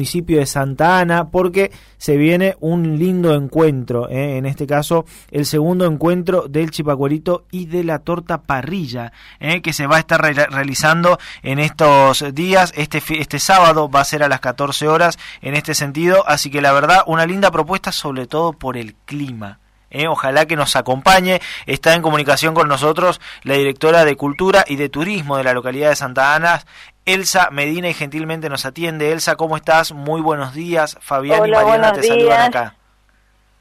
municipio de Santa Ana, porque se viene un lindo encuentro, en este caso el segundo encuentro del chipa cuertito y de la torta parrilla, que se va a estar realizando en estos días. Este sábado va a ser a las 14 horas en este sentido, así que la verdad una linda propuesta, sobre todo por el clima. Ojalá que nos acompañe. Está en comunicación con nosotros la directora de Cultura y de Turismo de la localidad de Santa Ana, Elsa Medina, y gentilmente nos atiende. Elsa, ¿cómo estás? Muy buenos días. Fabián Hola, y Mariana te saludan acá.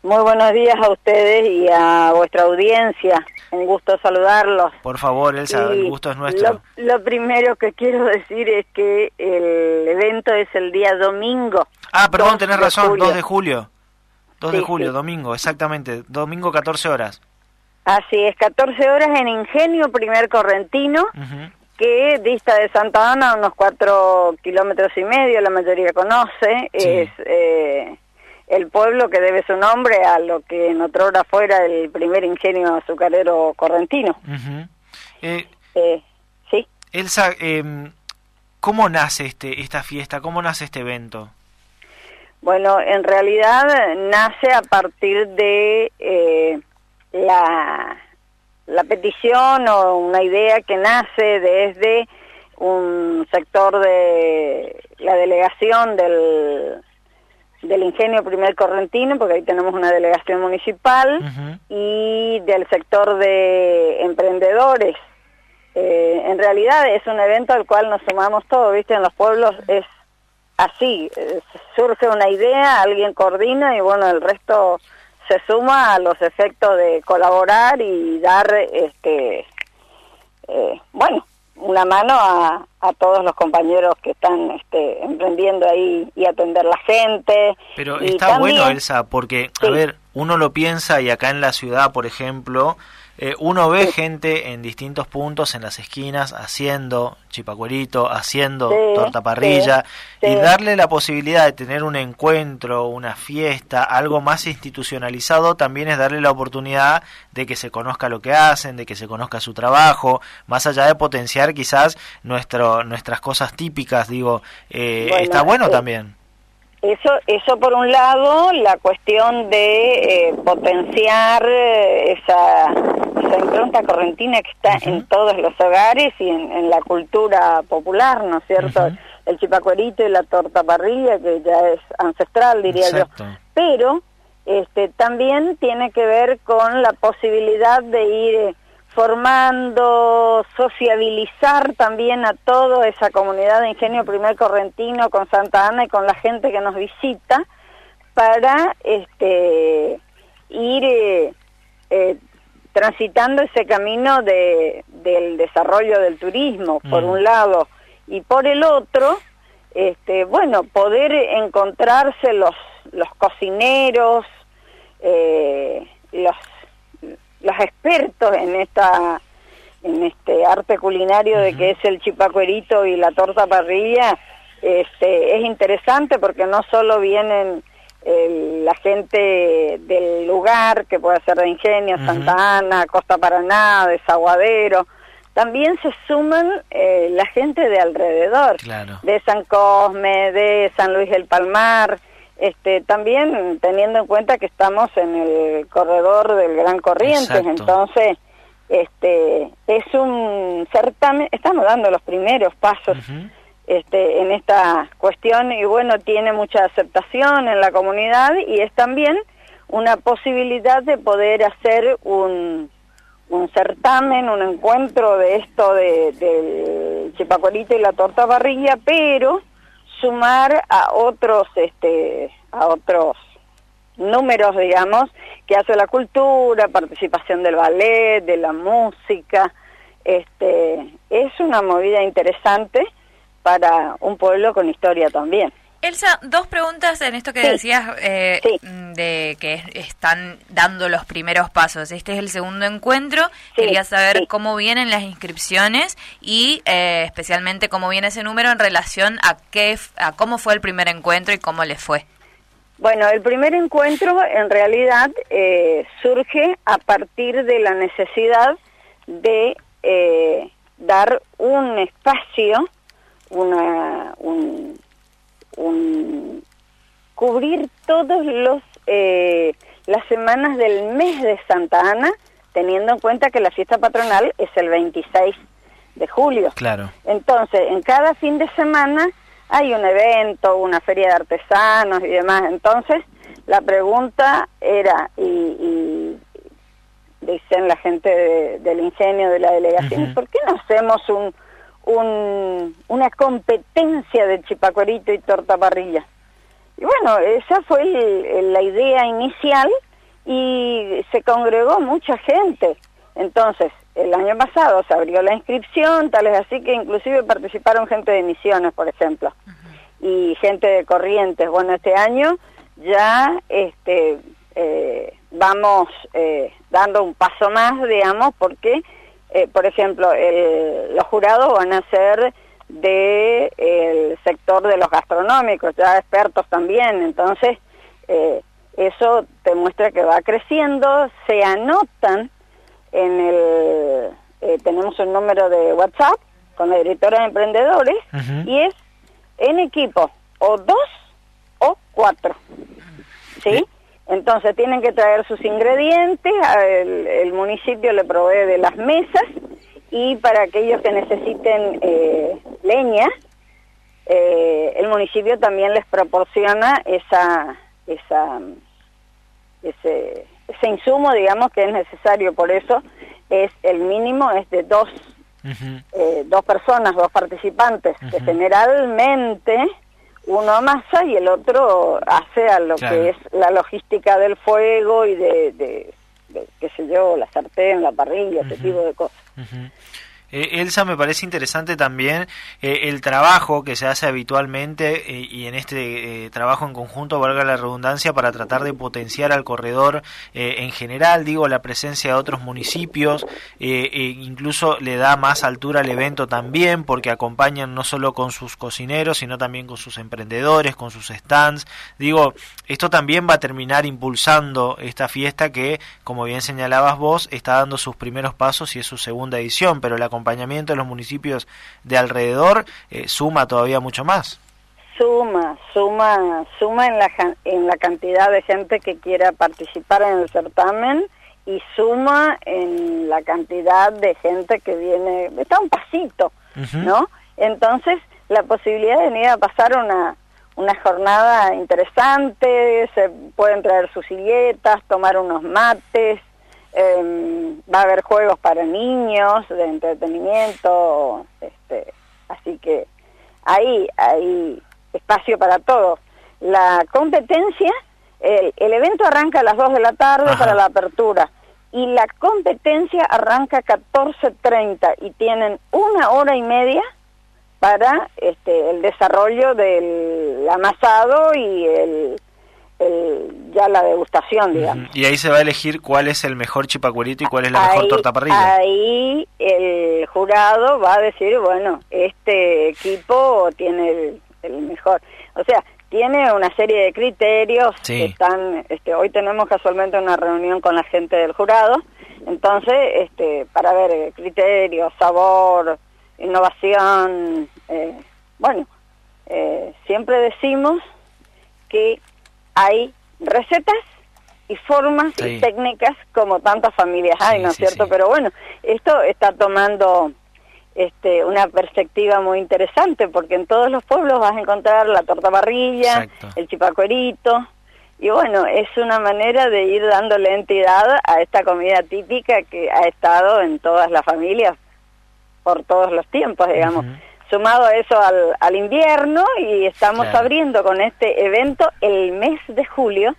Muy buenos días a ustedes y a vuestra audiencia. Un gusto saludarlos. Por favor, Elsa, el gusto es nuestro. Lo primero que quiero decir es que el evento es el día domingo. Ah, perdón, tenés razón, julio. 2 de julio. 2 de julio, sí. Domingo, exactamente, domingo 14 horas. Así es, 14 horas en Ingenio Primer Correntino, uh-huh. Que dista de Santa Ana unos 4,5 kilómetros, la mayoría conoce, sí. Es el pueblo que debe su nombre a lo que en otra hora fuera el primer ingenio azucarero correntino. Uh-huh. Sí. Elsa, ¿cómo nace esta fiesta? ¿Cómo nace este evento? Bueno, en realidad nace a partir de la petición o una idea que nace desde un sector de la delegación del Ingenio Primer Correntino, porque ahí tenemos una delegación municipal, uh-huh. Y del sector de emprendedores. En realidad es un evento al cual nos sumamos todos, ¿viste? En los pueblos es así, surge una idea, alguien coordina y bueno, el resto se suma a los efectos de colaborar y dar una mano a todos los compañeros que están emprendiendo ahí y atender la gente. Pero y está también, bueno, Elsa, porque sí. A ver, uno lo piensa y acá en la ciudad, por ejemplo, uno ve gente en distintos puntos, en las esquinas, haciendo chipa cuertito, haciendo torta parrilla, y darle la posibilidad de tener un encuentro, una fiesta, algo más institucionalizado, también es darle la oportunidad de que se conozca lo que hacen, de que se conozca su trabajo, más allá de potenciar quizás nuestras cosas típicas, está bueno también. Eso por un lado, la cuestión de potenciar esa impronta correntina que está uh-huh. en todos los hogares y en la cultura popular, ¿no es cierto? Uh-huh. El chipa cuertito y la torta parrilla, que ya es ancestral, diría Exacto. yo. Pero también tiene que ver con la posibilidad de ir formando, sociabilizar también a toda esa comunidad de Ingenio Primer Correntino con Santa Ana y con la gente que nos visita para ir transitando ese camino del desarrollo del turismo, por un lado, y por el otro, poder encontrarse los cocineros, los expertos en este arte culinario de que es el chipa cuertito y la torta parrilla. Es interesante porque no solo vienen la gente del lugar, que puede ser de Ingenio, Santa Ana, Costa Paraná, Desaguadero, también se suman la gente de alrededor, claro. De San Cosme, de San Luis del Palmar. También teniendo en cuenta que estamos en el corredor del Gran Corrientes, Exacto. entonces es un certamen, estamos dando los primeros pasos uh-huh. En esta cuestión y bueno, tiene mucha aceptación en la comunidad y es también una posibilidad de poder hacer un certamen, un encuentro de esto del chipa cuertito y la torta parrilla, pero sumar a otros números, digamos, que hace la cultura, participación del ballet, de la música. Es una movida interesante para un pueblo con historia también. Elsa, dos preguntas en esto que decías de que están dando los primeros pasos. Este es el segundo encuentro. Quería saber cómo vienen las inscripciones y especialmente cómo viene ese número en relación a cómo fue el primer encuentro y cómo les fue. Bueno, el primer encuentro en realidad surge a partir de la necesidad de dar un espacio, cubrir todos los las semanas del mes de Santa Ana, teniendo en cuenta que la fiesta patronal es el 26 de julio. Claro. Entonces, en cada fin de semana hay un evento, una feria de artesanos y demás. Entonces, la pregunta era, y dicen la gente del ingenio, de la delegación, uh-huh, ¿por qué no hacemos una competencia de chipa cuertito y torta parrilla? Y bueno, esa fue la idea inicial y se congregó mucha gente. Entonces, el año pasado se abrió la inscripción, tal es así que inclusive participaron gente de Misiones, por ejemplo, uh-huh, y gente de Corrientes. Bueno, este año ya vamos dando un paso más, digamos, porque, por ejemplo, los jurados van a ser del sector de los gastronómicos, ya expertos también. Entonces, eso te muestra que va creciendo, se anotan en tenemos un número de WhatsApp con la directora de emprendedores, uh-huh, y es en equipo, o 2 o 4, ¿sí? Entonces tienen que traer sus ingredientes, el municipio le provee de las mesas, y para aquellos que necesiten leña, el municipio también les proporciona ese insumo, digamos, que es necesario. Por eso es el mínimo es de 2, uh-huh, 2 participantes, uh-huh, que generalmente uno amasa y el otro hace a lo, claro, que es la logística del fuego y de qué sé yo, la sartén, la parrilla, uh-huh, ese tipo de cosas. Uh-huh. Elsa, me parece interesante también el trabajo que se hace habitualmente y en este trabajo en conjunto, valga la redundancia, para tratar de potenciar al corredor en general, digo, la presencia de otros municipios, incluso le da más altura al evento también, porque acompañan no solo con sus cocineros, sino también con sus emprendedores, con sus stands. Digo, esto también va a terminar impulsando esta fiesta que, como bien señalabas vos, está dando sus primeros pasos y es su segunda edición, pero la acompañamiento de los municipios de alrededor suma todavía mucho más. Suma en la cantidad de gente que quiera participar en el certamen, y suma en la cantidad de gente que viene, está un pasito, uh-huh, ¿no? Entonces, la posibilidad de venir a pasar una jornada interesante, se pueden traer sus silletas, tomar unos mates. Va a haber juegos para niños, de entretenimiento, así que ahí hay espacio para todos. La competencia, el evento arranca a las 2 de la tarde, ajá, para la apertura, y la competencia arranca a 14:30 y tienen 1 hora y media para el desarrollo del amasado y ya la degustación, digamos. Y ahí se va a elegir cuál es el mejor chipa cuertito y cuál es la mejor torta parrilla. Ahí el jurado va a decir, bueno, este equipo tiene el mejor. O sea, tiene una serie de criterios, sí, que están. Hoy tenemos casualmente una reunión con la gente del jurado, entonces, para ver criterios, sabor, innovación. Siempre decimos que hay recetas y formas, sí, y técnicas, como tantas familias hay, sí, ¿no es, sí, cierto? Sí. Pero bueno, esto está tomando una perspectiva muy interesante, porque en todos los pueblos vas a encontrar la torta parrilla, exacto, el chipa cuertito, y bueno, es una manera de ir dándole entidad a esta comida típica que ha estado en todas las familias por todos los tiempos, digamos. Uh-huh. Sumado a eso al invierno, y estamos, claro, abriendo con este evento el mes de julio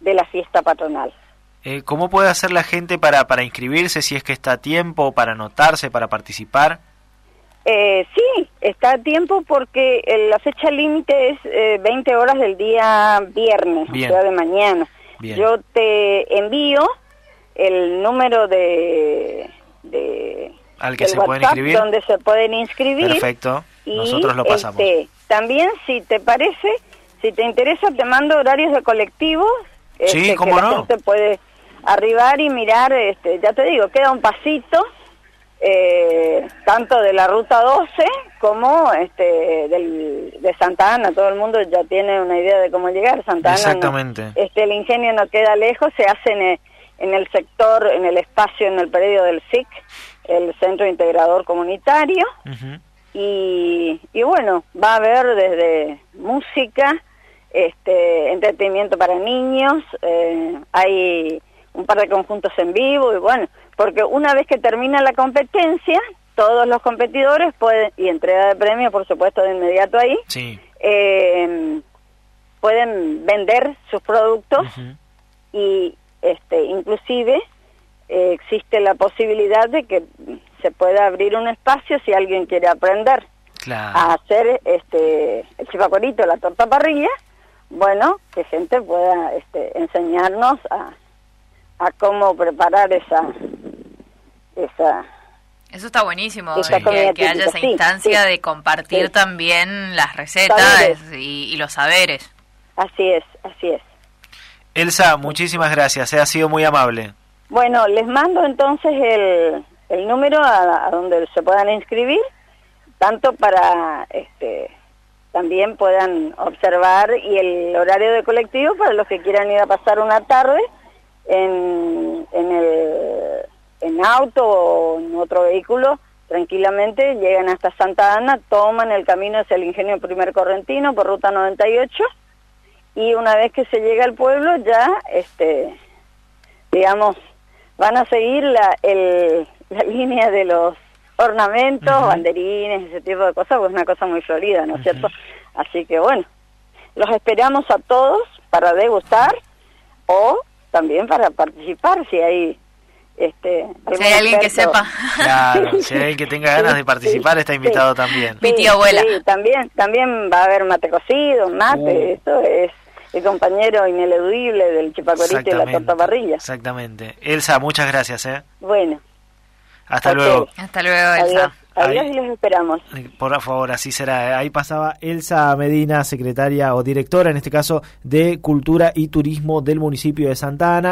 de la fiesta patronal. ¿Cómo puede hacer la gente para inscribirse, si es que está a tiempo, para anotarse, para participar? Sí, está a tiempo, porque la fecha límite es 20 horas del día viernes, bien, o sea, de mañana. Bien. Yo te envío el número de al que se WhatsApp pueden inscribir, donde se pueden inscribir. Perfecto, nosotros lo pasamos. También, si te parece, si te interesa, te mando horarios de colectivos. Sí, cómo no. La gente puede arribar y mirar, ya te digo, queda un pasito tanto de la Ruta 12 como de Santa Ana. Todo el mundo ya tiene una idea de cómo llegar. Santa Ana, exactamente. El ingenio no queda lejos, se hace en el sector, en el espacio, en el predio del CIC, el Centro Integrador Comunitario, uh-huh. y bueno, va a haber desde música, entretenimiento para niños, hay un par de conjuntos en vivo, y bueno, porque una vez que termina la competencia, todos los competidores pueden, y entrega de premios, por supuesto, de inmediato ahí, sí. Pueden vender sus productos, uh-huh. y inclusive existe la posibilidad de que se pueda abrir un espacio si alguien quiere aprender, claro. a hacer el chipa cuertito, la torta parrilla, bueno, que gente pueda enseñarnos a cómo preparar esa. Eso está buenísimo, que haya esa instancia, sí, de compartir, sí. también las recetas y los saberes. Así es, así es. Elsa, muchísimas gracias, ha sido muy amable. Bueno, les mando entonces el número a donde se puedan inscribir, tanto para, también puedan observar, y el horario de colectivo para los que quieran ir a pasar una tarde en auto o en otro vehículo, tranquilamente llegan hasta Santa Ana, toman el camino hacia el Ingenio Primer Correntino por Ruta 98, y una vez que se llega al pueblo ya, digamos, van a seguir la línea de los ornamentos, uh-huh. banderines, ese tipo de cosas, porque es una cosa muy florida, ¿no es uh-huh. cierto? Así que bueno, los esperamos a todos para degustar o también para participar, si hay... si hay alguien que sepa. Claro, si hay alguien que tenga ganas de participar, está invitado, sí, también. Sí, mi tía abuela. Sí, también va a haber mate cocido, mate, esto es el compañero ineludible del chipa cuertito y la torta parrilla. Exactamente. Elsa, muchas gracias. Bueno. Hasta luego. Hasta luego, Elsa. Adiós y los esperamos. Por favor, así será. Ahí pasaba Elsa Medina, secretaria o directora, en este caso, de Cultura y Turismo del municipio de Santa Ana.